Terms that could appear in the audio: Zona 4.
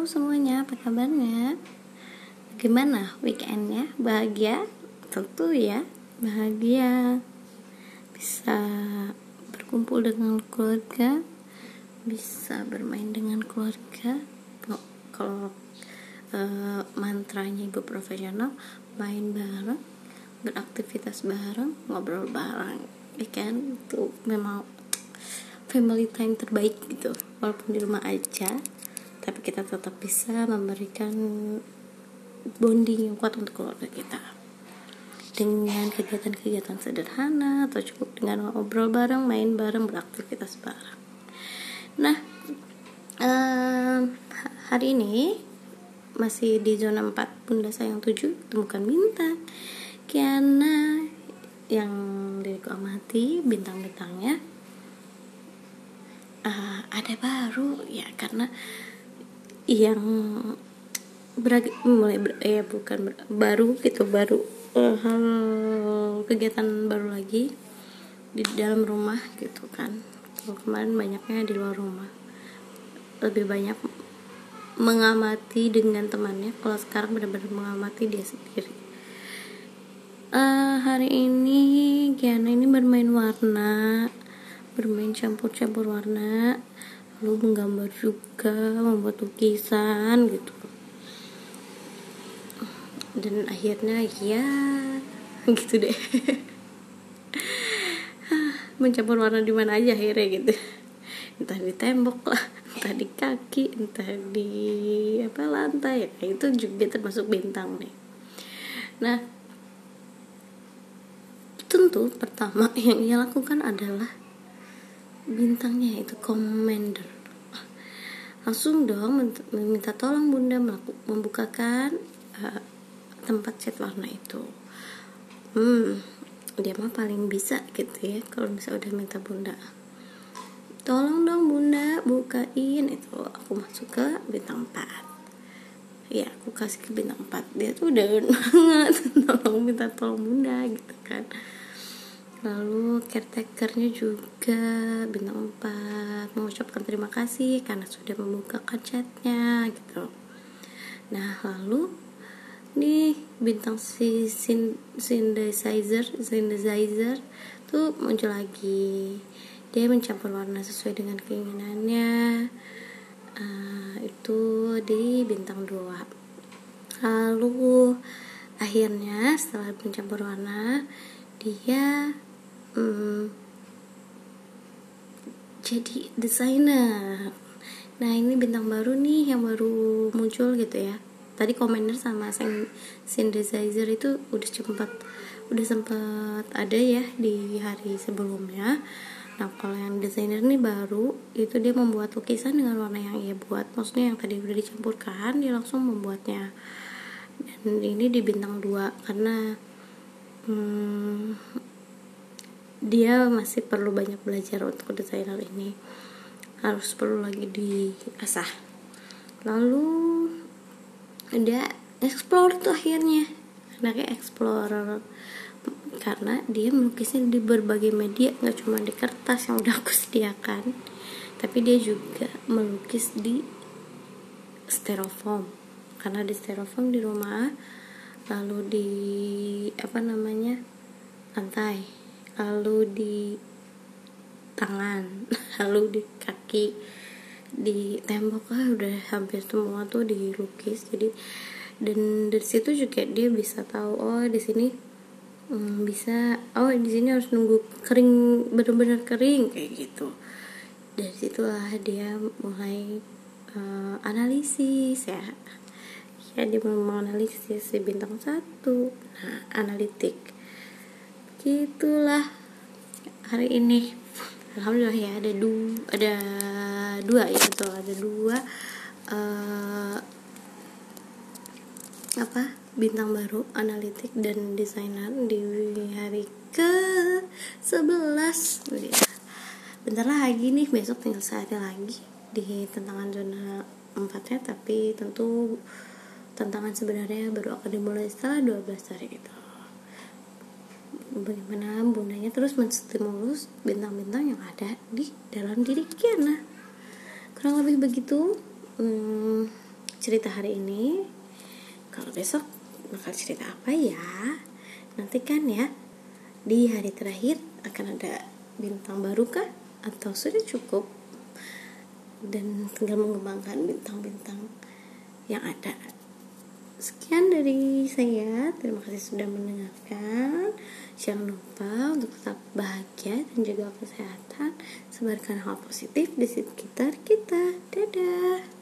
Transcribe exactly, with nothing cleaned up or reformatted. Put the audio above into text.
Halo semuanya, apa kabarnya? Gimana weekendnya? Bahagia? Tentu ya, bahagia. Bisa berkumpul dengan keluarga, bisa bermain dengan keluarga. Oh, kalau uh, mantranya ibu profesional, main bareng, beraktivitas bareng, ngobrol bareng. Weekend itu memang family time terbaik gitu. Walaupun di rumah aja, tapi kita tetap bisa memberikan bonding yang kuat untuk keluarga kita dengan kegiatan-kegiatan sederhana atau cukup dengan ngobrol bareng, main bareng, beraktivitas bareng. Nah, eh, hari ini masih di zona empat, bunda sayang tujuh, temukan bintang karena yang diamati bintang-bintangnya uh, ada baru ya, karena yang berag- mulai ber- ya bukan ber- baru gitu baru uh, hal kegiatan baru lagi di dalam rumah gitu kan. Kalau kemarin banyaknya di luar rumah, lebih banyak mengamati dengan temannya, kalau sekarang benar-benar mengamati dia sendiri. Uh, hari ini Giana ini bermain warna, bermain campur-campur warna, lalu menggambar juga, membuat lukisan gitu. Dan akhirnya ya gitu deh. Mencampur warna di mana aja akhirnya gitu. Entah di tembok lah, entah di kaki, entah di apa lantai. Nah, itu juga termasuk bintang nih. Nah, tentu pertama yang ia lakukan adalah bintangnya itu commander, langsung dong meminta tolong bunda melaku, membukakan uh, tempat cat warna itu. Hmm, dia mah paling bisa gitu ya, kalau misalnya udah minta bunda tolong dong bunda bukain itu, aku masuk ke bintang empat. Ya, aku kasih ke bintang empat. Dia tuh udah banget tolong minta tolong bunda gitu kan. Lalu caretakernya juga bintang empat mengucapkan terima kasih karena sudah membukakan catnya gitu. Nah, lalu nih bintang si synthesizer synthesizer tuh muncul lagi. Dia mencampur warna sesuai dengan keinginannya. Uh, itu di bintang dua. Lalu akhirnya setelah mencampur warna, dia um, jadi desainer. Nah, ini bintang baru nih yang baru muncul gitu ya. Tadi commander sama synthesizer itu udah sempat udah sempat ada ya di hari sebelumnya. Nah, kalau yang desainer nih baru, itu dia membuat lukisan dengan warna yang ia buat. Maksudnya yang tadi udah dicampurkan, dia langsung membuatnya. Dan ini di bintang dua, karena hmm, dia masih perlu banyak belajar untuk desainer ini. Harus perlu lagi diasah. Lalu, dia explore tuh akhirnya. Anaknya explorer, karena dia melukisnya di berbagai media, nggak cuma di kertas yang udah aku sediakan, tapi dia juga melukis di styrofoam, karena di styrofoam di rumah, lalu di apa namanya lantai, lalu di tangan, lalu di kaki, di tembok, ah, udah hampir semua tuh dilukis. Jadi dan dari situ juga dia bisa tahu, oh di sini bisa, oh di sini harus nunggu kering, benar-benar kering kayak gitu. Dari situlah dia mulai uh, analisis ya. Ya, dia menganalisis si bintang satu. Nah, analitik. Gitulah hari ini. Alhamdulillah ya ada dua, ada dua ya betul, ada dua uh, apa? bintang baru, analitik dan desainer di hari ke sebelas. Bentar lagi nih, besok tinggal sehari lagi di tantangan zona empat nya, tapi tentu tantangan sebenarnya baru akan dimulai setelah dua belas hari gitu. Bagaimana bundanya terus menstimulus bintang-bintang yang ada di dalam diri Kiana. Kurang lebih begitu. Hmm, cerita hari ini. Kalau besok bakal cerita apa ya? Nantikan ya. Di hari terakhir akan ada bintang baru kah? Atau sudah cukup? Dan tinggal mengembangkan bintang-bintang yang ada. Sekian dari saya, terima kasih sudah mendengarkan. Jangan lupa untuk tetap bahagia dan jaga kesehatan. Sebarkan hal positif di sekitar kita. Dadah.